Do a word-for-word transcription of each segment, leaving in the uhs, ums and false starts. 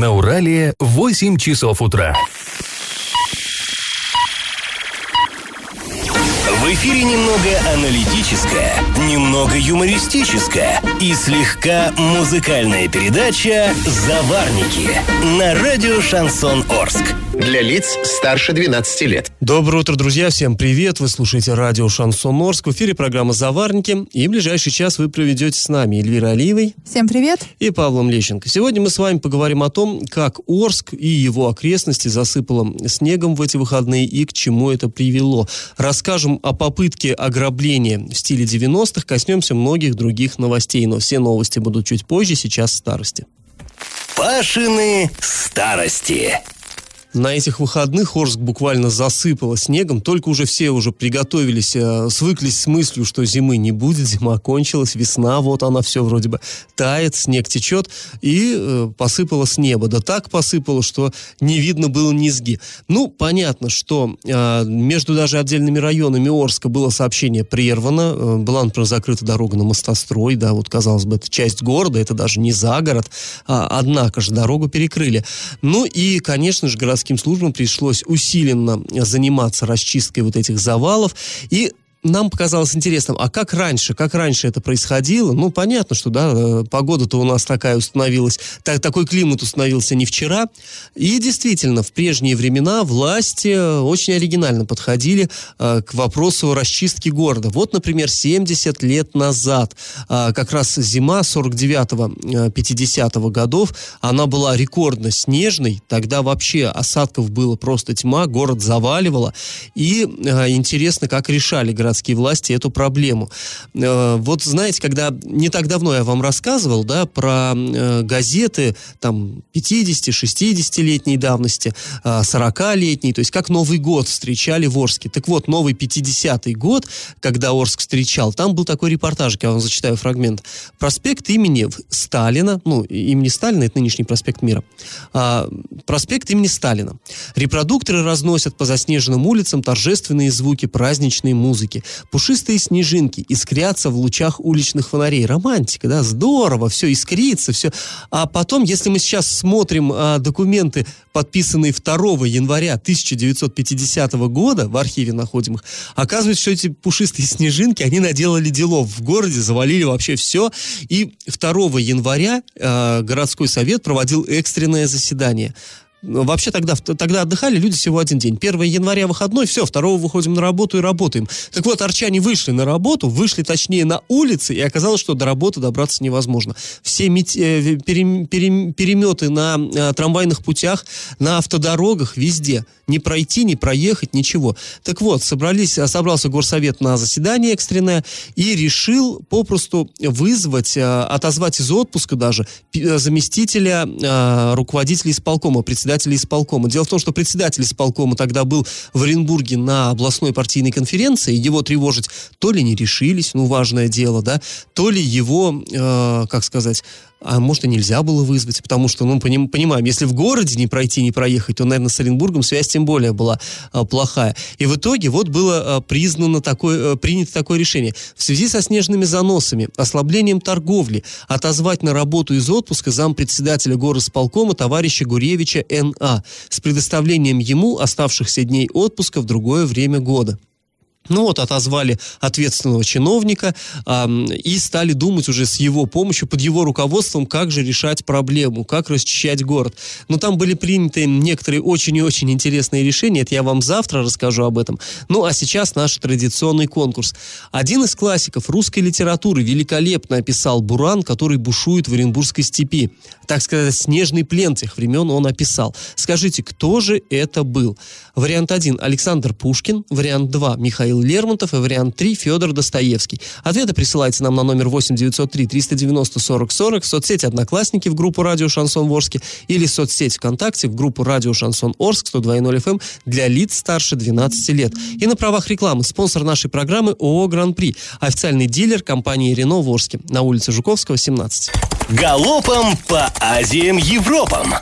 На Урале восемь часов утра. В эфире немного аналитическая, немного юмористическая и слегка музыкальная передача «Заварники» на радио «Шансон Орск». Для лиц старше двенадцати лет. Доброе утро, друзья. Всем привет. Вы слушаете радио «Шансон Орск». В эфире программа «Заварники». И в ближайший час вы проведете с нами Эльвирой Алиевой. Всем привет. И Павлом Лещенко. Сегодня мы с вами поговорим о том, как Орск и его окрестности засыпало снегом в эти выходные и к чему это привело. Расскажем о попытке ограбления в стиле девяностых. Коснемся многих других новостей. Но все новости будут чуть позже. Сейчас старости. Пашины старости. На этих выходных Орск буквально засыпало снегом, только уже все уже приготовились, свыклись с мыслью, что зимы не будет, зима кончилась, весна, вот она все вроде бы тает, снег течет, и э, посыпало с неба. Да так посыпало, что не видно было низги. Ну, понятно, что э, между даже отдельными районами Орска было сообщение прервано, э, была, например, закрыта дорога на Мостострой, да, вот, казалось бы, это часть города, это даже не загород, а, однако же дорогу перекрыли. Ну и, конечно же, городские службам пришлось усиленно заниматься расчисткой вот этих завалов. И нам показалось интересным, а как раньше, как раньше это происходило? Ну, понятно, что, да, погода-то у нас такая установилась, так, такой климат установился не вчера. И действительно, в прежние времена власти очень оригинально подходили э, к вопросу расчистки города. Вот, например, семьдесят лет назад, э, как раз зима сорок девятого пятидесятого годов, она была рекордно снежной, тогда вообще осадков было просто тьма, город заваливало. И э, интересно, как решали городские власти эту проблему. Вот знаете, когда не так давно я вам рассказывал, да, про газеты там пятидесяти-шестидесятилетней давности, сорокалетней, то есть как Новый год встречали в Орске. Так вот, новый пятидесятый год, когда Орск встречал, там был такой репортаж, я вам зачитаю фрагмент. Проспект имени Сталина, ну, имени Сталина, это нынешний проспект Мира, проспект имени Сталина. Репродукторы разносят по заснеженным улицам торжественные звуки праздничной музыки. Пушистые снежинки искрятся в лучах уличных фонарей. Романтика, да, здорово, все искрится, все. А потом, если мы сейчас смотрим а, документы, подписанные второго января тысяча девятьсот пятидесятого года, в архиве находим их, оказывается, что эти пушистые снежинки, они наделали делов в городе, завалили вообще все. И второго января а, городской совет проводил экстренное заседание. Вообще тогда, тогда отдыхали люди всего один день. первого января выходной, все, второго выходим на работу и работаем. Так вот, арчане вышли на работу, вышли точнее на улицы, и оказалось, что до работы добраться невозможно. Все мет... перем... Перем... переметы на трамвайных путях, на автодорогах, везде. Не пройти, не проехать, ничего. Так вот, собрались, собрался горсовет на заседание экстренное и решил попросту вызвать, отозвать из отпуска даже заместителя руководителя исполкома, председателя исполкома. Дело в том, что председатель исполкома тогда был в Оренбурге на областной партийной конференции, его тревожить то ли не решились, ну, важное дело, да, то ли его, э, как сказать, а может и нельзя было вызвать, потому что, ну, поним, понимаем, если в городе не пройти, не проехать, то, наверное, с Оренбургом связь тем более была а, плохая. И в итоге вот было а, признано такое, а, принято такое решение. В связи со снежными заносами, ослаблением торговли, отозвать на работу из отпуска зампредседателя горосполкома товарища Гуревича Н А с предоставлением ему оставшихся дней отпуска в другое время года. Ну вот, отозвали ответственного чиновника э, и стали думать уже с его помощью, под его руководством, как же решать проблему, как расчищать город. Но там были приняты некоторые очень и очень интересные решения, это я вам завтра расскажу об этом. Ну а сейчас наш традиционный конкурс. Один из классиков русской литературы великолепно описал буран, который бушует в Оренбургской степи. Так сказать, снежный плен тех времен он описал. Скажите, кто же это был? Вариант один – Александр Пушкин, вариант два – Михаил Лермонтов и вариант три Федор Достоевский. Ответы присылайте нам на номер восемь девятьсот три триста девяносто сорок сорок в соцсети «Одноклассники» в группу «Радио Шансон в Орске» или в соцсети ВКонтакте в группу «Радио Шансон Орск» сто два и ноль эф эм для лиц старше двенадцати лет. И на правах рекламы спонсор нашей программы ООО «Гран-при», официальный дилер компании «Renault» в Орске, на улице Жуковского, семнадцать. Галопом по Азиям Европам!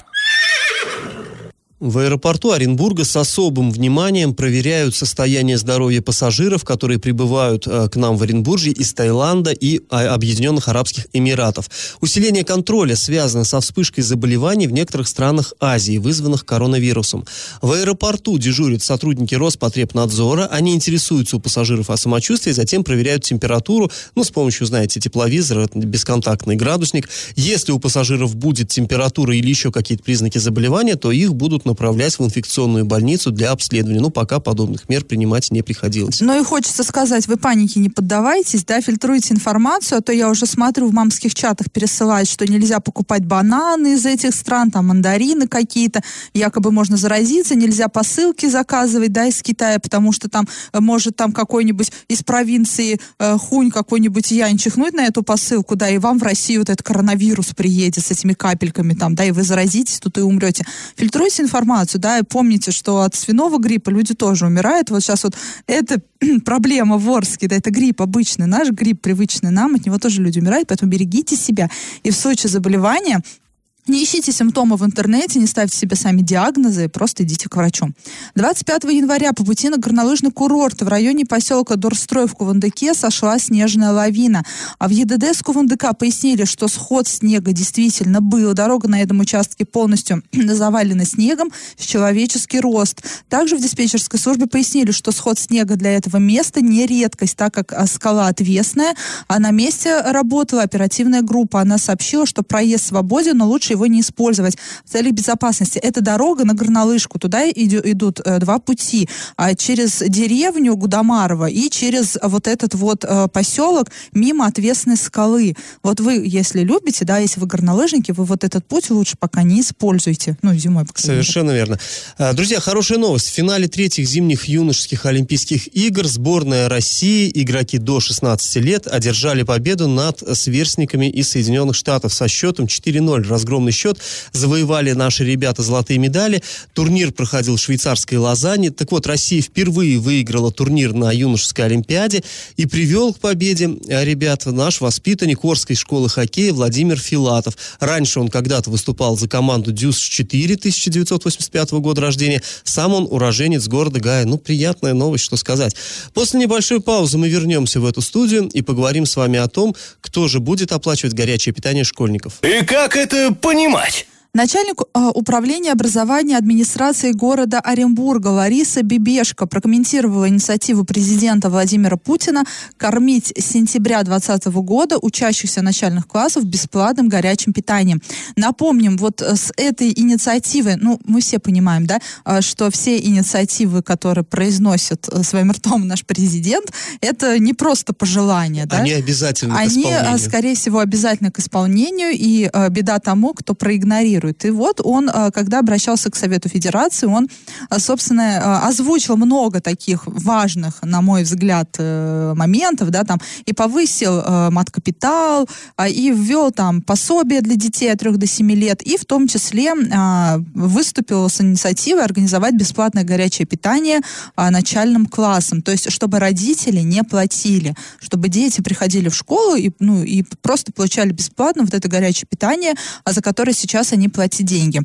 В аэропорту Оренбурга с особым вниманием проверяют состояние здоровья пассажиров, которые прибывают к нам в Оренбурге из Таиланда и Объединенных Арабских Эмиратов. Усиление контроля связано со вспышкой заболеваний в некоторых странах Азии, вызванных коронавирусом. В аэропорту дежурят сотрудники Роспотребнадзора, они интересуются у пассажиров о самочувствии, затем проверяют температуру, ну, с помощью, знаете, тепловизора, бесконтактный градусник. Если у пассажиров будет температура или еще какие-то признаки заболевания, то их будут направлять в инфекционную больницу для обследования. Но пока подобных мер принимать не приходилось. Ну и хочется сказать, вы панике не поддавайтесь, да, фильтруйте информацию, а то я уже смотрю, в мамских чатах пересылают, что нельзя покупать бананы из этих стран, там мандарины какие-то, якобы можно заразиться, нельзя посылки заказывать, да, из Китая, потому что там может там какой-нибудь из провинции э, Хунь, какой-нибудь Янь чихнуть на эту посылку, да, и вам в Россию вот этот коронавирус приедет с этими капельками там, да, и вы заразитесь, тут и умрете. Фильтруйте информацию, информацию, да, и помните, что от свиного гриппа люди тоже умирают. Вот сейчас вот эта проблема в Орске, да, это грипп обычный, наш грипп привычный нам, от него тоже люди умирают, поэтому берегите себя. И в случае заболевания не ищите симптомы в интернете, не ставьте себе сами диагнозы, просто идите к врачу. двадцать пятого января по пути на горнолыжный курорт в районе поселка Дорстрой в Кувандыке сошла снежная лавина. А в ЕДД с Кувандыка пояснили, что сход снега действительно был. Дорога на этом участке полностью завалена снегом в человеческий рост. Также в диспетчерской службе пояснили, что сход снега для этого места не редкость, так как скала отвесная. А на месте работала оперативная группа. Она сообщила, что проезд свободен, но лучше его не использовать в целях безопасности. Это дорога на горнолыжку. Туда идут два пути. Через деревню Гудамарова и через вот этот вот поселок мимо отвесной скалы. Вот вы, если любите, да, если вы горнолыжники, вы вот этот путь лучше пока не используйте. Ну, зимой, по крайней мере. Совершенно верно. Друзья, хорошая новость. В финале третьих зимних юношеских олимпийских игр сборная России, игроки до шестнадцати лет, одержали победу над сверстниками из Соединенных Штатов со счетом четыре ноль. Разгром счет. Завоевали наши ребята золотые медали. Турнир проходил в швейцарской Лозанне. Так вот, Россия впервые выиграла турнир на юношеской олимпиаде и привел к победе ребят наш воспитанник Орской школы хоккея Владимир Филатов. Раньше он когда-то выступал за команду Дюс четыре тысяча девятьсот восемьдесят пятого года рождения. Сам он уроженец города Гая. Ну, приятная новость, что сказать. После небольшой паузы мы вернемся в эту студию и поговорим с вами о том, кто же будет оплачивать горячее питание школьников. И как это понимать. Начальник э, управления образования администрации города Оренбурга Лариса Бибешко прокомментировала инициативу президента Владимира Путина кормить с сентября двадцатого года учащихся начальных классов бесплатным горячим питанием. Напомним, вот с этой инициативы, ну, мы все понимаем, да, что все инициативы, которые произносит своим ртом наш президент, это не просто пожелания, да? Они обязательно к исполнению. Они, скорее всего, обязательно к исполнению, и э, беда тому, кто проигнорирует. И вот он, когда обращался к Совету Федерации, он, собственно, озвучил много таких важных, на мой взгляд, моментов, да, там, и повысил маткапитал, и ввел там пособие для детей от трех до семи лет, и в том числе выступил с инициативой организовать бесплатное горячее питание начальным классам, то есть, чтобы родители не платили, чтобы дети приходили в школу и, ну, и просто получали бесплатно вот это горячее питание, за которое сейчас они платить деньги.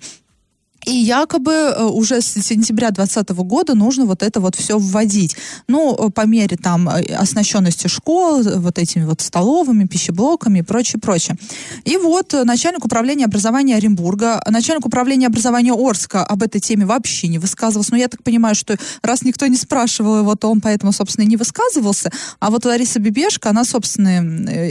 И якобы уже с сентября двадцатого года нужно вот это вот все вводить. Ну, по мере там оснащенности школ, вот этими вот столовыми, пищеблоками и прочее, прочее. И вот начальник управления образования Оренбурга, начальник управления образования Орска об этой теме вообще не высказывался. Но я так понимаю, что раз никто не спрашивал его, то он поэтому, собственно, и не высказывался. А вот Лариса Бибешко, она, собственно,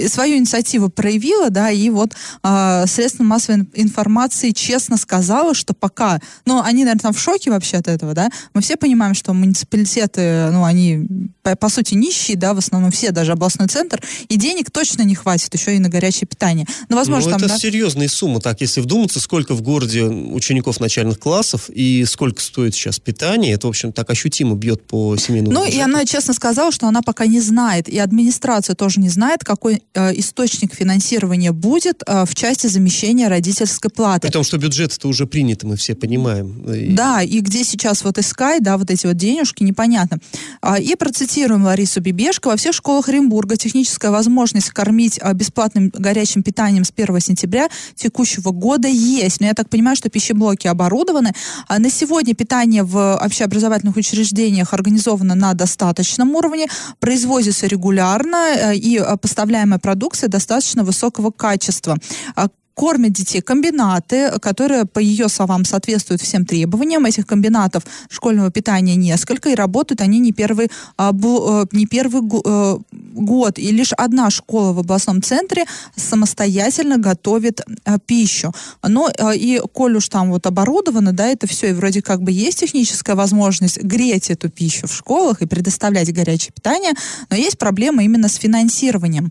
свою инициативу проявила, да, и вот э, средством массовой информации честно сказала, что пока ну, они, наверное, там в шоке вообще от этого, да? Мы все понимаем, что муниципалитеты, ну, они, по, по сути, нищие, да, в основном все, даже областной центр, и денег точно не хватит еще и на горячее питание. Но, возможно, ну, это там, да, серьезные суммы, так, если вдуматься, сколько в городе учеников начальных классов и сколько стоит сейчас питание, это, в общем, так ощутимо бьет по семейному Ну, бюджету. И она честно сказала, что она пока не знает, и администрация тоже не знает, какой э, источник финансирования будет э, в части замещения родительской платы. При том, что бюджет-то уже принят, мы все все понимаем. Да, и где сейчас вот искать, да, вот эти вот денежки, непонятно. И процитируем Ларису Бибешко. Во всех школах Оренбурга техническая возможность кормить бесплатным горячим питанием с первого сентября текущего года есть. Но я так понимаю, что пищеблоки оборудованы. На сегодня питание в общеобразовательных учреждениях организовано на достаточном уровне, производится регулярно, и поставляемая продукция достаточно высокого качества. Кормят детей комбинаты, которые, по ее словам, соответствуют всем требованиям. Этих комбинатов школьного питания несколько, и работают они не первый, не первый год. И лишь одна школа в областном центре самостоятельно готовит пищу. Но и, коль уж там вот оборудовано, да, это все, и вроде как бы есть техническая возможность греть эту пищу в школах и предоставлять горячее питание, но есть проблемы именно с финансированием.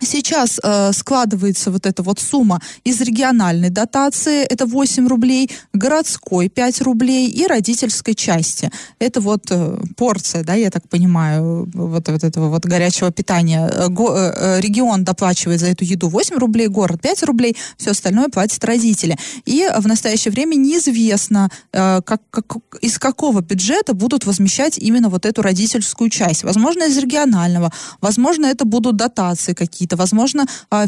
Сейчас э, складывается вот эта вот сумма из региональной дотации, это восемь рублей, городской пять рублей и родительской части. Это вот э, порция, да, я так понимаю, вот, вот этого вот горячего питания. Э, э, регион доплачивает за эту еду восемь рублей, город пять рублей, все остальное платят родители. И в настоящее время неизвестно, э, как, как, из какого бюджета будут возмещать именно вот эту родительскую часть. Возможно, из регионального, возможно, это будут дотации какие-то. Возможно,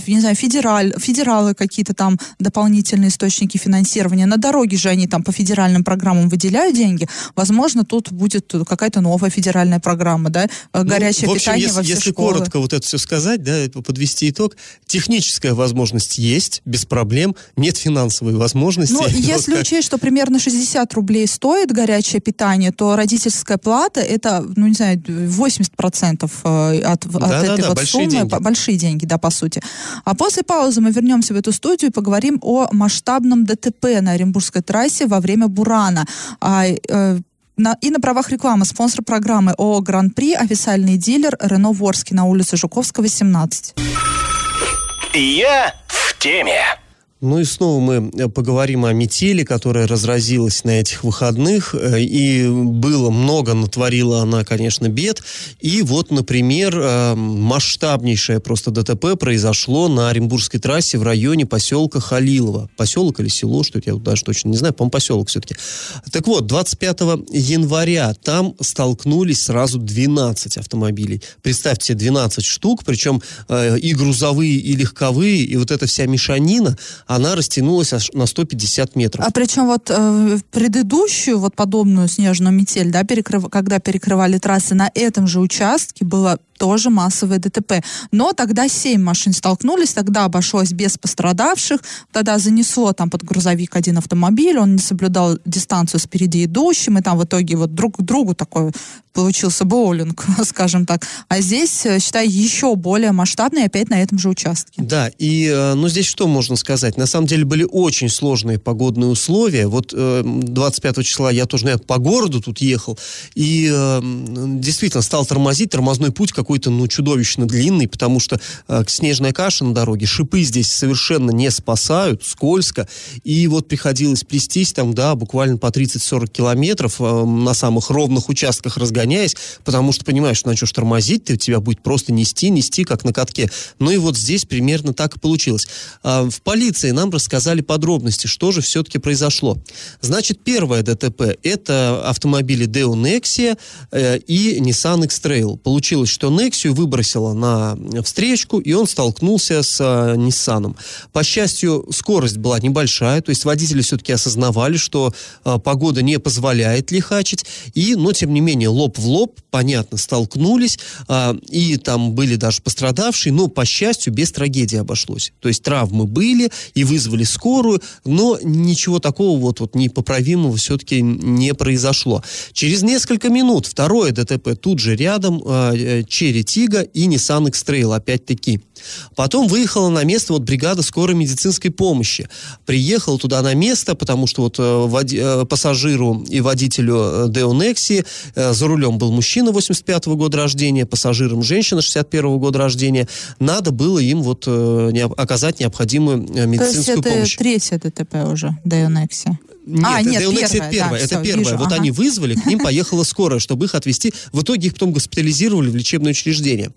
не знаю, федераль, федералы какие-то там дополнительные источники финансирования. На дороге же они там по федеральным программам выделяют деньги. Возможно, тут будет какая-то новая федеральная программа, да, горячее ну, в общем, питание если, во все если школы. Коротко вот это все сказать, да, подвести итог, техническая возможность есть, без проблем, нет финансовой возможности. Ну, если вот учесть, что примерно шестьдесят рублей стоит горячее питание, то родительская плата, это, ну, не знаю, восемьдесят процентов от, от да, этой да, вот да, суммы. Большие, большие деньги. деньги, да, по сути. А после паузы мы вернемся в эту студию и поговорим о масштабном ДТП на Оренбургской трассе во время бурана. А, э, на, и на правах рекламы спонсор программы ООО «Гран-при», официальный дилер «Рено» в Орске на улице Жуковского, семнадцать. Я в теме. Ну и снова мы поговорим о метели, которая разразилась на этих выходных, и было много, натворила она, конечно, бед. И вот, например, масштабнейшее просто ДТП произошло на Оренбургской трассе в районе поселка Халилово. Поселок или село, что это, я даже точно не знаю, по-моему, поселок все-таки. Так вот, двадцать пятого января там столкнулись сразу двенадцать автомобилей. Представьте, двенадцать штук, причем и грузовые, и легковые, и вот эта вся мешанина, она растянулась аж на сто пятьдесят метров. А причем вот э, предыдущую вот подобную снежную метель, да, перекрыв... когда перекрывали трассы на этом же участке, было тоже массовое ДТП. Но тогда семь машин столкнулись, тогда обошлось без пострадавших, тогда занесло там под грузовик один автомобиль, он не соблюдал дистанцию с впереди идущим, и там в итоге вот друг к другу такой получился боулинг, скажем так. А здесь, считай, еще более масштабный, опять на этом же участке. Да, и, ну, здесь что можно сказать? На самом деле были очень сложные погодные условия. Вот двадцать пятого числа я тоже, наверное, по городу тут ехал, и действительно стал тормозить, тормозной путь как какой-то, ну, чудовищно длинный, потому что э, снежная каша на дороге, шипы здесь совершенно не спасают, скользко, и вот приходилось плестись там, да, буквально по тридцать-сорок километров э, на самых ровных участках разгоняясь, потому что понимаешь, что начнешь тормозить, ты, тебя будет просто нести, нести, как на катке. Ну и вот здесь примерно так и получилось. Э, в полиции нам рассказали подробности, что же все-таки произошло. Значит, первое ДТП – это автомобили Daewoo Nexia э, и Nissan X-Trail. Получилось, что Нексию выбросило на встречку, и он столкнулся с а, Ниссаном. По счастью, скорость была небольшая, то есть водители все-таки осознавали, что а, погода не позволяет лихачить, и, но, тем не менее, лоб в лоб, понятно, столкнулись, а, и там были даже пострадавшие, но, по счастью, без трагедии обошлось. То есть травмы были, и вызвали скорую, но ничего такого вот, вот непоправимого все-таки не произошло. Через несколько минут второе ДТП тут же рядом, а, Черри Тига и Nissan X-Trail, опять-таки. Потом выехала на место вот бригада скорой медицинской помощи. Приехала туда на место, потому что вот води- пассажиру и водителю Daewoo Nexia э, за рулем был мужчина восемьдесят пятого года рождения, пассажиром женщина шестьдесят первого года рождения. Надо было им вот э, не, оказать необходимую медицинскую помощь. То есть это третье ДТП уже, Daewoo Nexia? Нет, а, нет, Daewoo Nexia первая, да, это все, первая. Вижу, вот ага. Они вызвали, к ним поехала скорая, чтобы их отвезти. В итоге их потом госпитализировали в лечебное учреждения.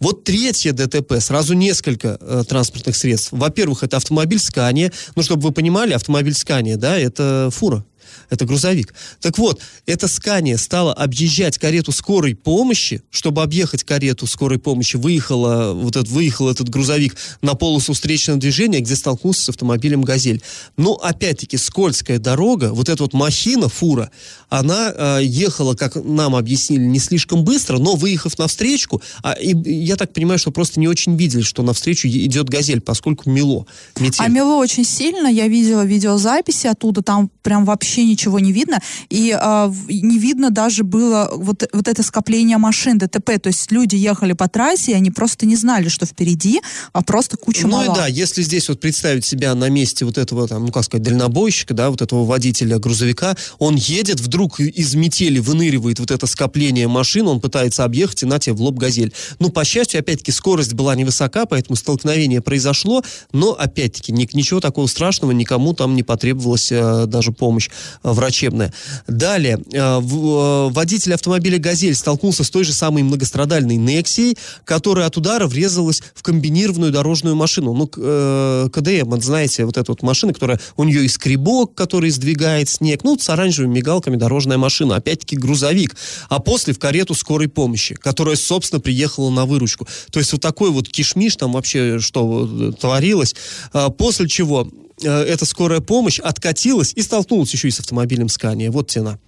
Вот третье ДТП, сразу несколько э, транспортных средств. Во-первых, это автомобиль Скания. Ну, чтобы вы понимали, автомобиль Скания, да, это фура. Это грузовик. Так вот, эта Скания стала объезжать карету скорой помощи. Чтобы объехать карету скорой помощи, выехала, вот этот, выехал этот грузовик на полосу встречного движения, где столкнулся с автомобилем «Газель». Но, опять-таки, скользкая дорога, вот эта вот махина, фура, она э, ехала, как нам объяснили, не слишком быстро, но, выехав навстречу, а, и, я так понимаю, что просто не очень видели, что навстречу идет «Газель», поскольку мело. Метель. А мело очень сильно. Я видела видеозаписи оттуда, там прям вообще ничего не видно, и э, не видно даже было вот, вот это скопление машин, ДТП, то есть люди ехали по трассе, и они просто не знали, что впереди, а просто куча мала. Ну и да, если здесь вот представить себя на месте вот этого, там, ну как сказать, дальнобойщика, да, вот этого водителя грузовика, он едет, вдруг из метели выныривает вот это скопление машин, он пытается объехать, и на тебе в лоб «Газель». Ну, по счастью, опять-таки, скорость была невысока, поэтому столкновение произошло, но, опять-таки, ничего такого страшного, никому там не потребовалась э, даже помощь врачебная. Далее, водитель автомобиля «Газель» столкнулся с той же самой многострадальной «Нексией», которая от удара врезалась в комбинированную дорожную машину. Ну, КДМ, знаете, вот эта вот машина, которая, у нее и скребок, который сдвигает снег, ну, с оранжевыми мигалками дорожная машина, опять-таки грузовик, а после в карету скорой помощи, которая, собственно, приехала на выручку. То есть вот такой вот кишмиш там вообще что творилось, после чего эта скорая помощь откатилась и столкнулась еще и с автомобилем Скания. Вот тена.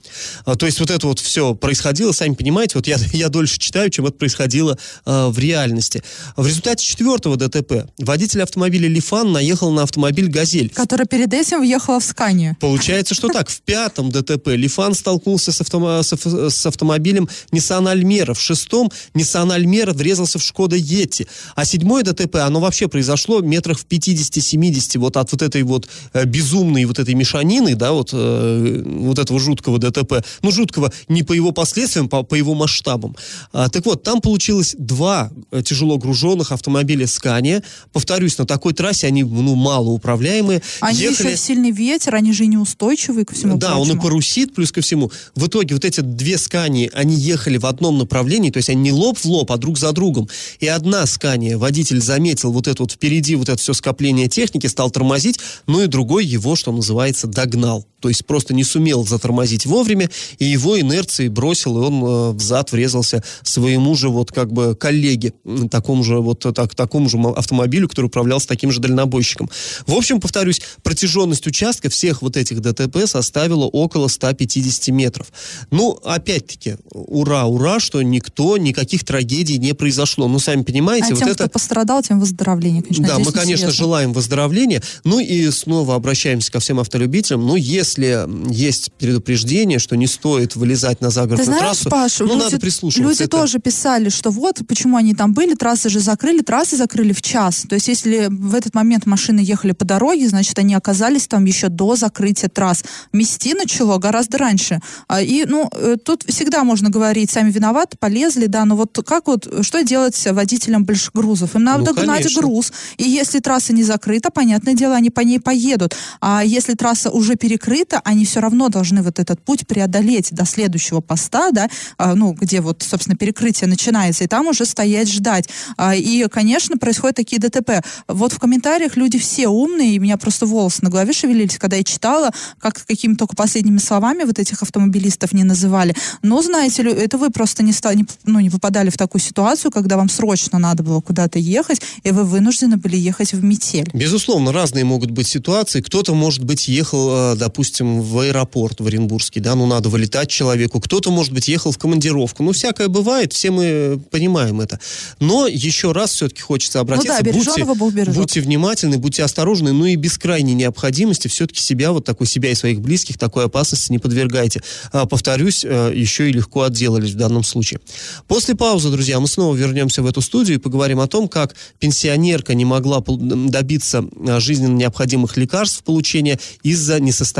То есть вот это вот все происходило, сами понимаете, вот я, я дольше читаю, чем это происходило э, в реальности. В результате четвертого ДТП водитель автомобиля Lifan наехал на автомобиль «Газель», который перед этим въехала в Сканию. Получается, что так. В пятом ДТП Lifan столкнулся с, автом... с автомобилем Nissan Almera. В шестом Nissan Almera врезался в Skoda Yeti. А седьмое ДТП, оно вообще произошло метрах в пятидесяти-семидесяти вот от вот этой вот безумной вот этой мешанины, да, вот, э, вот этого жуткого ДТП. Ну, жуткого не по его последствиям, а по его масштабам. А, так вот, там получилось два тяжело груженных автомобиля «Скания». Повторюсь, на такой трассе они, ну, малоуправляемые. Они ехали... еще в сильный ветер, они же неустойчивые ко всему. Да, прочему. Он и парусит, плюс ко всему. В итоге вот эти две «Скании», они ехали в одном направлении, то есть они не лоб в лоб, а друг за другом. И одна «Скания», водитель заметил вот это вот впереди, вот это все скопление техники, стал тормозить, ну и другой его, что называется, догнал. То есть просто не сумел затормозить вовремя, и его инерцией бросил, и он э, взад врезался своему же вот как бы коллеге, такому же вот так, такому же автомобилю, который управлял с таким же дальнобойщиком. В общем, повторюсь, протяженность участка всех вот этих ДТП составила около ста пятидесяти метров. Ну, опять-таки, ура, ура, что никто, никаких трагедий не произошло. Ну, сами понимаете, а вот тем, это... кто пострадал, тем выздоровление, конечно. Да, мы, конечно, желаем выздоровления. Ну, и снова обращаемся ко всем автолюбителям. Ну, если Если есть предупреждение, что не стоит вылезать на загородную Ты знаешь, трассу, Паш, ну, люди, надо прислушиваться. Люди это... тоже писали, что вот, почему они там были, трассы же закрыли, трассы закрыли в час. То есть, если в этот момент машины ехали по дороге, значит, они оказались там еще до закрытия трасс. Мести начало гораздо раньше. И, ну, тут всегда можно говорить, сами виноваты, полезли, да, но вот как вот, что делать водителям большегрузов? Им надо ну, гнать груз. И если трасса не закрыта, понятное дело, они по ней поедут. А если трасса уже перекрыта, они все равно должны вот этот путь преодолеть до следующего поста, да, ну, где вот, собственно, перекрытие начинается, и там уже стоять, ждать. И, конечно, происходят такие ДТП. Вот в комментариях люди все умные, и у меня просто волосы на голове шевелились, когда я читала, как какими только последними словами вот этих автомобилистов не называли. Но, знаете ли, это вы просто не, стали, ну, не попадали в такую ситуацию, когда вам срочно надо было куда-то ехать, и вы вынуждены были ехать в метель. Безусловно, разные могут быть ситуации. Кто-то, может быть, ехал, допустим, в аэропорт в Оренбургский, да, ну, надо вылетать человеку. Кто-то, может быть, ехал в командировку. Ну, всякое бывает, все мы понимаем это. Но еще раз все-таки хочется обратиться. Ну, да, береженого Бог бережет. Будьте внимательны, будьте осторожны, ну, и без крайней необходимости все-таки себя, вот такой себя и своих близких такой опасности не подвергайте. А, повторюсь, еще и легко отделались в данном случае. После паузы, друзья, мы снова вернемся в эту студию и поговорим о том, как пенсионерка не могла добиться жизненно необходимых лекарств получения из-за несостояния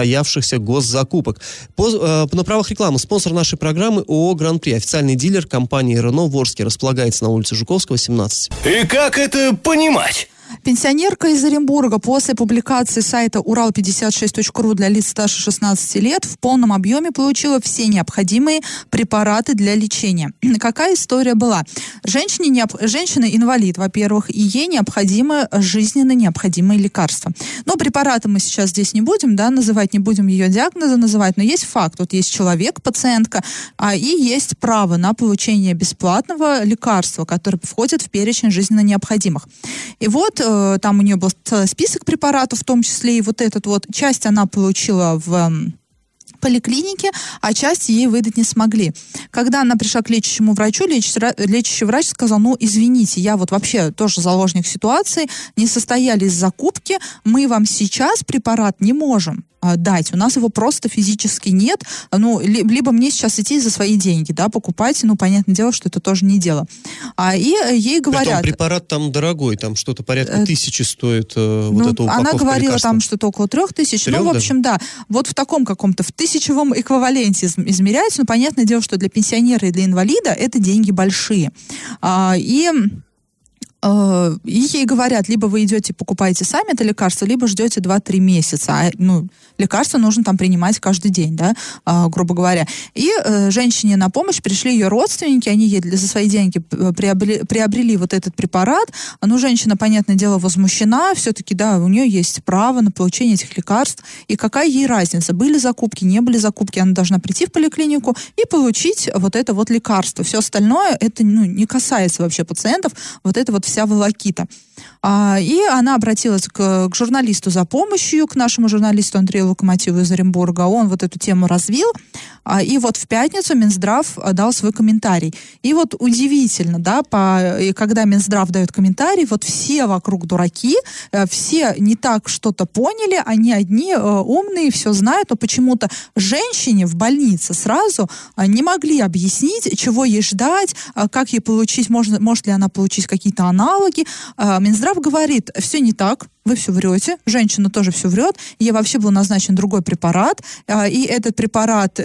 госзакупок. По, э, на правах рекламы спонсор нашей программы ООО «Гран-при». Официальный дилер компании «Renault» в Орске располагается на улице Жуковского, семнадцать. И как это понимать? Пенсионерка из Оренбурга после публикации сайта урал пятьдесят шесть точка ру для лиц старше шестнадцати лет в полном объеме получила все необходимые препараты для лечения. Какая история была? Женщине необ... Женщина инвалид, во-первых, и ей необходимы жизненно необходимые лекарства. Но препараты мы сейчас здесь не будем, да, называть, не будем ее диагнозы называть, но есть факт. Вот есть человек, пациентка, а, и есть право на получение бесплатного лекарства, которое входит в перечень жизненно необходимых. И вот э, там у нее был список препаратов, в том числе и вот этот вот. Часть она получила в... Э, поликлинике, а часть ей выдать не смогли. Когда она пришла к лечащему врачу, лечащий врач сказал: ну, извините, я вот вообще тоже заложник ситуации, не состоялись закупки, мы вам сейчас препарат не можем дать. У нас его просто физически нет. Ну, либо мне сейчас идти за свои деньги, да, покупать. Ну, понятное дело, что это тоже не дело. А, и ей говорят... Притом препарат там дорогой, там что-то порядка тысячи стоит э, вот ну, эта упаковка. Она говорила лекарства. Там что-то около трех тысяч. Трех, ну, в общем, да. да. Вот в таком каком-то, в тысячевом эквиваленте измеряется. Ну, понятное дело, что для пенсионера и для инвалида это деньги большие. А, и... И ей говорят, либо вы идете, покупаете сами это лекарство, либо ждете два-три месяца. А, ну, лекарство нужно там принимать каждый день, да, а, грубо говоря. И а, женщине на помощь пришли ее родственники, они ей за свои деньги приобрели, приобрели вот этот препарат. Ну, женщина, понятное дело, возмущена, все-таки, да, у нее есть право на получение этих лекарств. И какая ей разница, были закупки, не были закупки, она должна прийти в поликлинику и получить вот это вот лекарство. Все остальное, это ну, не касается вообще пациентов, вот это вот вся волокита. А, и она обратилась к, к журналисту за помощью, к нашему журналисту Андрею Локомотиву из Оренбурга. Он вот эту тему развил. А, и вот в пятницу Минздрав дал свой комментарий. И вот удивительно, да, по, и когда Минздрав дает комментарий, вот все вокруг дураки, все не так что-то поняли, они одни умные, все знают, но почему-то женщине в больнице сразу не могли объяснить, чего ей ждать, как ей получить, можно, может ли она получить какие-то аналоги. Минздрав говорит, все не так, вы все врете, женщина тоже все врет, ей вообще был назначен другой препарат, и этот препарат,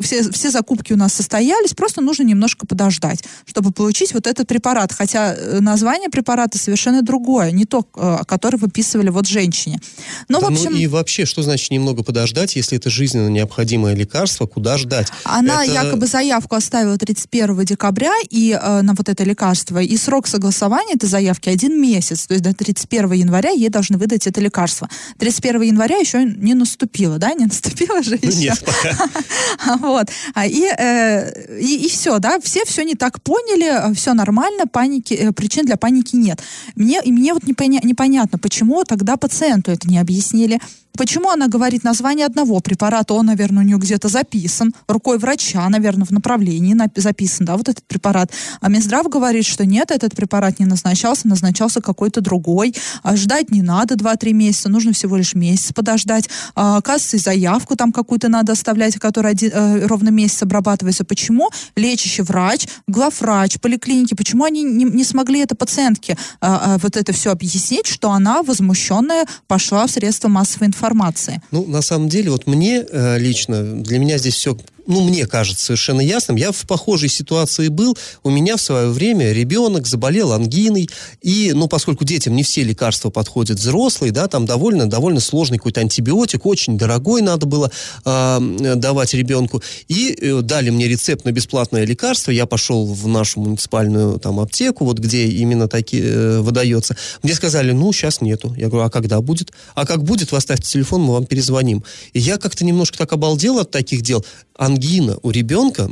все, все закупки у нас состоялись, просто нужно немножко подождать, чтобы получить вот этот препарат, хотя название препарата совершенно другое, не то, которое выписывали вот женщине. Но, да, в общем... Ну и вообще, что значит немного подождать, если это жизненно необходимое лекарство, куда ждать? Она это... якобы заявку оставила тридцать первого декабря и, э, на вот это лекарство, и срок согласования этой заявки один месяц, то есть до тридцать первого января ей должны выдать это лекарство. тридцать первого января еще не наступило, да? Не наступило же еще? Нет, пока. Вот. И, э, и, и все, да? Все все не так поняли, все нормально, паники, причин для паники нет. Мне, и мне вот непоня- непонятно, почему тогда пациенту это не объяснили. Почему она говорит название одного препарата, он, наверное, у нее где-то записан, рукой врача, наверное, в направлении записан, да, вот этот препарат. А Минздрав говорит, что нет, этот препарат не назначался, назначался какой-то другой. А ждать не надо два-три месяца, нужно всего лишь месяц подождать. А, оказывается, заявку там какую-то надо оставлять, которая один, э, ровно месяц обрабатывается. Почему лечащий врач, главврач, поликлиники, почему они не, не смогли это пациентке э, вот это все объяснить, что она возмущенная пошла в средства массовой информации? Информации. Ну, на самом деле, вот мне э, лично, для меня здесь все, ну, мне кажется совершенно ясным. Я в похожей ситуации был. У меня в свое время ребенок заболел ангиной, и, ну, поскольку детям не все лекарства подходят взрослые, да, там довольно, довольно сложный какой-то антибиотик, очень дорогой надо было э, давать ребенку. И э, дали мне рецепт на бесплатное лекарство. Я пошел в нашу муниципальную там аптеку, вот где именно такие э, выдается. Мне сказали, ну, сейчас нету. Я говорю, а когда будет? А как будет, вы оставьте телефон, мы вам перезвоним. И я как-то немножко так обалдел от таких дел. Ангина у ребенка,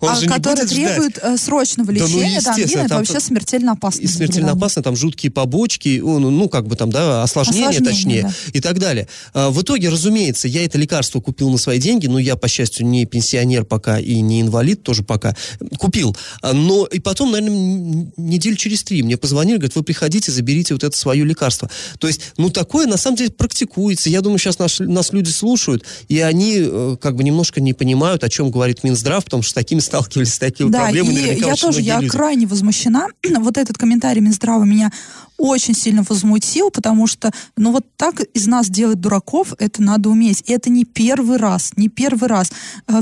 он а, же не будет требует ждать. Срочного лечения, да, ну, да, ангина, это там, вообще смертельно опасно. И смертельно опасно, там жуткие побочки, ну, ну как бы там, да, осложнения, осложнения точнее, да. И так далее. А, в итоге, разумеется, я это лекарство купил на свои деньги, но я, по счастью, не пенсионер пока и не инвалид тоже пока, купил. Но и потом, наверное, неделю через три мне позвонили, говорят, вы приходите, заберите вот это свое лекарство. То есть, ну такое, на самом деле, практикуется. Я думаю, сейчас нас, нас люди слушают, и они как бы немножко не понимают, понимают, о чем говорит Минздрав, потому что с такими сталкивались, с такими да, проблемами. Да, и я тоже, я люди. крайне возмущена. Вот этот комментарий Минздрава меня очень сильно возмутил, потому что, ну, вот так из нас делать дураков, это надо уметь. И это не первый раз, не первый раз.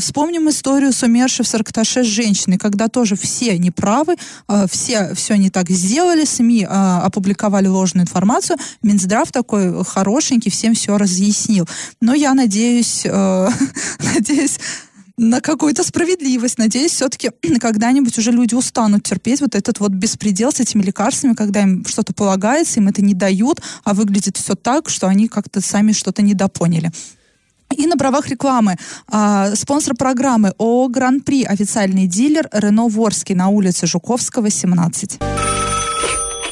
Вспомним историю с умершей в Саркаташе женщины, когда тоже все неправы, все все не так сделали, СМИ опубликовали ложную информацию, Минздрав такой хорошенький, всем все разъяснил. Но я надеюсь, надеюсь... на какую-то справедливость. Надеюсь, все-таки когда-нибудь уже люди устанут терпеть вот этот вот беспредел с этими лекарствами, когда им что-то полагается, им это не дают, а выглядит все так, что они как-то сами что-то недопоняли. И на правах рекламы. А, спонсор программы ООО «Гран-при», официальный дилер Renault в Орске, на улице Жуковского, семнадцать.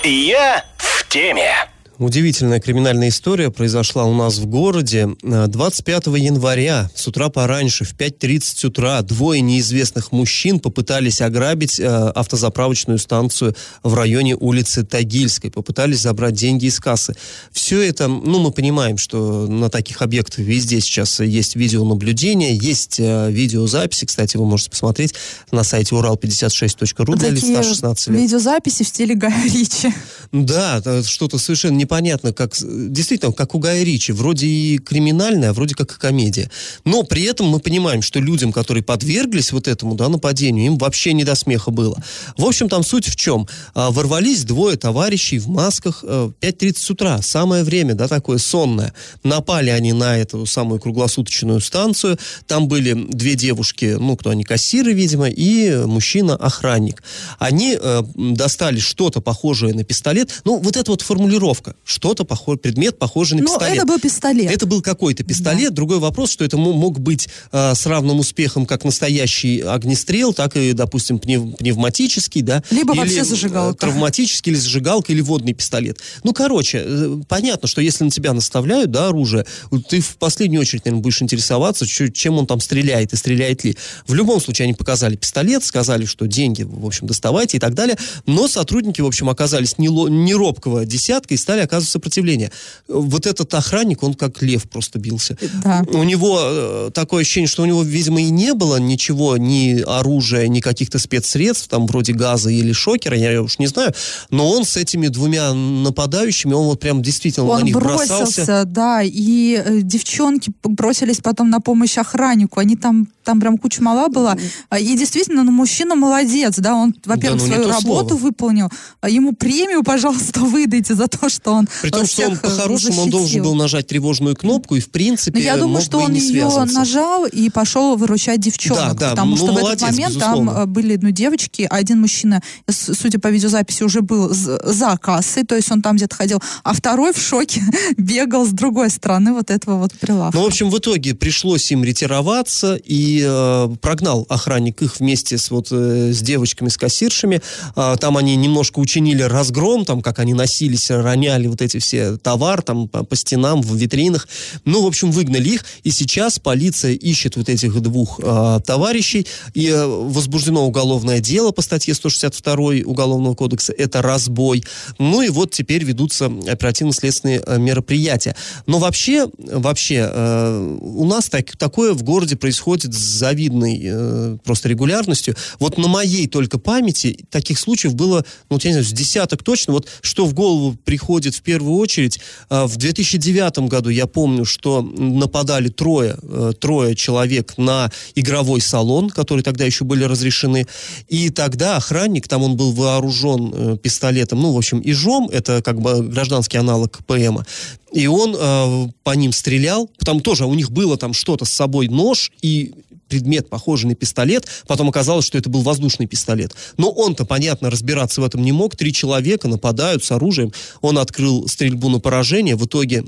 Я в теме. Удивительная криминальная история произошла у нас в городе. двадцать пятого января с утра пораньше, в пять тридцать утра, двое неизвестных мужчин попытались ограбить э, автозаправочную станцию в районе улицы Тагильской. Попытались забрать деньги из кассы. Все это, ну, мы понимаем, что на таких объектах везде сейчас есть видеонаблюдение, есть э, видеозаписи. Кстати, вы можете посмотреть на сайте урал пятьдесят шесть точка ру для лица шестнадцати лет. Видеозаписи в стиле Гая Ричи. Да, что-то совершенно непонятное. Понятно, как действительно, как у Гая Ричи, вроде и криминальная, а вроде как и комедия. Но при этом мы понимаем, что людям, которые подверглись вот этому, да, нападению, им вообще не до смеха было. В общем, там суть в чем? А, ворвались двое товарищей в масках а, пять тридцать утра, самое время, да, такое сонное. Напали они на эту самую круглосуточную станцию. Там были две девушки, ну, кто они, кассиры, видимо, и мужчина-охранник. Они а, достали что-то похожее на пистолет. Ну, вот эта вот формулировка. Что-то похоже, предмет похожий на, но пистолет. Это был пистолет. Это был какой-то пистолет. Да. Другой вопрос, что это мог быть э, с равным успехом как настоящий огнестрел, так и, допустим, пнев, пневматический, да. Либо или, вообще зажигалка. Травматический, или зажигалка, или водный пистолет. Ну, короче, э, понятно, что если на тебя наставляют, да, оружие, ты в последнюю очередь, наверное, будешь интересоваться, чем он там стреляет и стреляет ли. В любом случае, они показали пистолет, сказали, что деньги, в общем, доставайте и так далее. Но сотрудники, в общем, оказались не, ло, не робкого десятка и стали оказывать сопротивление. Вот этот охранник, он как лев просто бился. Да. У него такое ощущение, что у него, видимо, и не было ничего, ни оружия, ни каких-то спецсредств, там, вроде газа или шокера, я уж не знаю, но он с этими двумя нападающими, он вот прям действительно он на них бросался. Он бросился, да, и девчонки бросились потом на помощь охраннику, они там, там прям куча мала была, и действительно, ну, мужчина молодец, да, он, во-первых, да, ну, свою работу слова. выполнил, ему премию, пожалуйста, выдайте за то, что он При том, что он по-хорошему он должен был нажать тревожную кнопку, и в принципе я думаю, мог что бы он и не связываться. Ее нажал и пошел выручать девчонок, да, да, потому ну, что молодец, в этот момент безусловно. Там были ну, девочки, а один мужчина, судя по видеозаписи, уже был за кассой, то есть он там где-то ходил, а второй в шоке бегал с другой стороны вот этого вот прилавка. Ну, в общем, в итоге пришлось им ретироваться, и э, прогнал охранник их вместе с, вот, э, с девочками, с кассиршами. Э, там они немножко учинили разгром, там, как они носились, роняли вот эти все товар там по, по стенам, в витринах. Ну, в общем, выгнали их. И сейчас полиция ищет вот этих двух э, товарищей. И э, возбуждено уголовное дело по статье сто шестьдесят два Уголовного кодекса. Это разбой. Ну и вот теперь ведутся оперативно-следственные э, мероприятия. Но вообще, вообще э, у нас так, такое в городе происходит с завидной э, просто регулярностью. Вот на моей только памяти таких случаев было, ну, я не знаю, с десяток точно. Вот что в голову приходит в первую очередь. В две тысячи девятом году я помню, что нападали трое, трое человек на игровой салон, которые тогда еще были разрешены. И тогда охранник, там он был вооружен пистолетом, ну, в общем, ИЖом, это как бы гражданский аналог ПМа. И он э, по ним стрелял. Там тоже у них было там что-то с собой, нож и предмет, похожий на пистолет. Потом оказалось, что это был воздушный пистолет. Но он-то, понятно, разбираться в этом не мог. Три человека нападают с оружием. Он открыл стрельбу на поражение. В итоге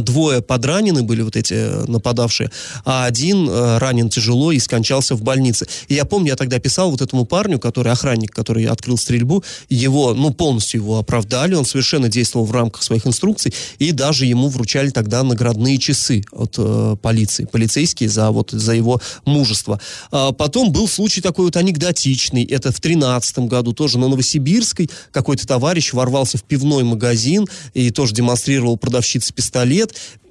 двое подранены были, вот эти нападавшие, а один ранен тяжело и скончался в больнице. И я помню, я тогда писал вот этому парню, который охранник, который открыл стрельбу, его, ну, полностью его оправдали, он совершенно действовал в рамках своих инструкций, и даже ему вручали тогда наградные часы от э, полиции, полицейские за, вот, за его мужество. А потом был случай такой вот анекдотичный, это в тринадцатом году тоже на Новосибирской, какой-то товарищ ворвался в пивной магазин и тоже демонстрировал продавщице пистолет.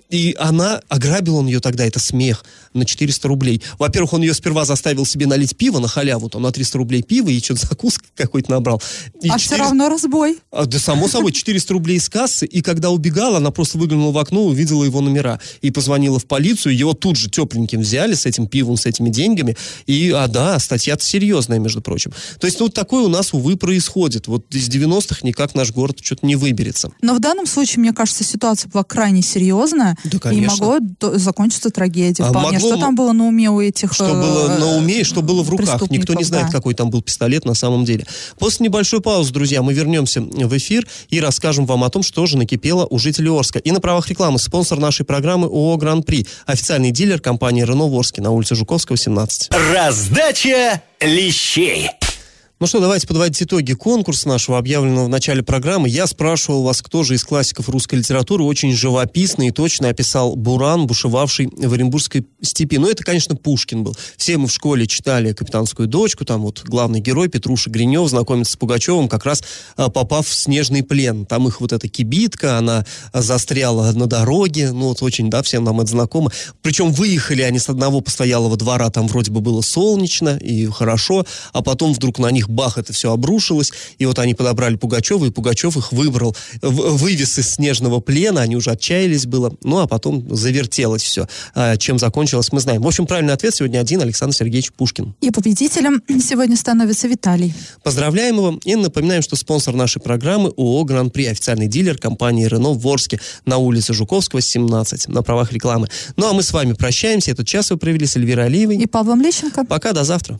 И она, ограбил он ее тогда, это смех, на четыреста рублей. Во-первых, он ее сперва заставил себе налить пиво на халяву, там на триста рублей пиво, и что-то закуски какой-то набрал. И а четыреста... все равно разбой. А, да, само собой, четыреста рублей из кассы, и когда убегала, она просто выглянула в окно, увидела его номера, и позвонила в полицию, его тут же тепленьким взяли с этим пивом, с этими деньгами, и, а да, статья-то серьезная, между прочим. То есть, ну, вот такое у нас, увы, происходит. Вот из девяностых никак наш город что-то не выберется. Но в данном случае, мне кажется, ситуация была крайне серьезная, да, конечно, и могло до- закончиться трагедией. А могло... Что там было на уме у этих Что было на уме и что было в руках. Никто не знает, да, какой там был пистолет на самом деле. После небольшой паузы, друзья, мы вернемся в эфир и расскажем вам о том, что же накипело у жителей Орска. И на правах рекламы спонсор нашей программы ООО «Гран-при». Официальный дилер компании «Renault» в Орске на улице Жуковского, семнадцать. Раздача лещей. Ну что, давайте подводить итоги конкурса нашего, объявленного в начале программы. Я спрашивал вас, кто же из классиков русской литературы очень живописно и точно описал буран, бушевавший в Оренбургской степи. Ну, это, конечно, Пушкин был. Все мы в школе читали «Капитанскую дочку», там вот главный герой Петруша Гринев знакомится с Пугачевым, как раз попав в снежный плен. Там их вот эта кибитка, она застряла на дороге, ну вот очень, да, всем нам это знакомо. Причем выехали они с одного постоялого двора, там вроде бы было солнечно и хорошо, а потом вдруг на них бах, это все обрушилось, и вот они подобрали Пугачева, и Пугачев их выбрал, вывез из снежного плена, они уже отчаялись было, ну, а потом завертелось все. А чем закончилось, мы знаем. В общем, правильный ответ сегодня один — Александр Сергеевич Пушкин. И победителем сегодня становится Виталий. Поздравляем его и напоминаем, что спонсор нашей программы ООО «Гран-при», официальный дилер компании «Рено» в Орске, на улице Жуковского, семнадцать, на правах рекламы. Ну, а мы с вами прощаемся. Этот час вы провели с Эльвирой Алиевой и Павлом Лещенко. Пока, до завтра.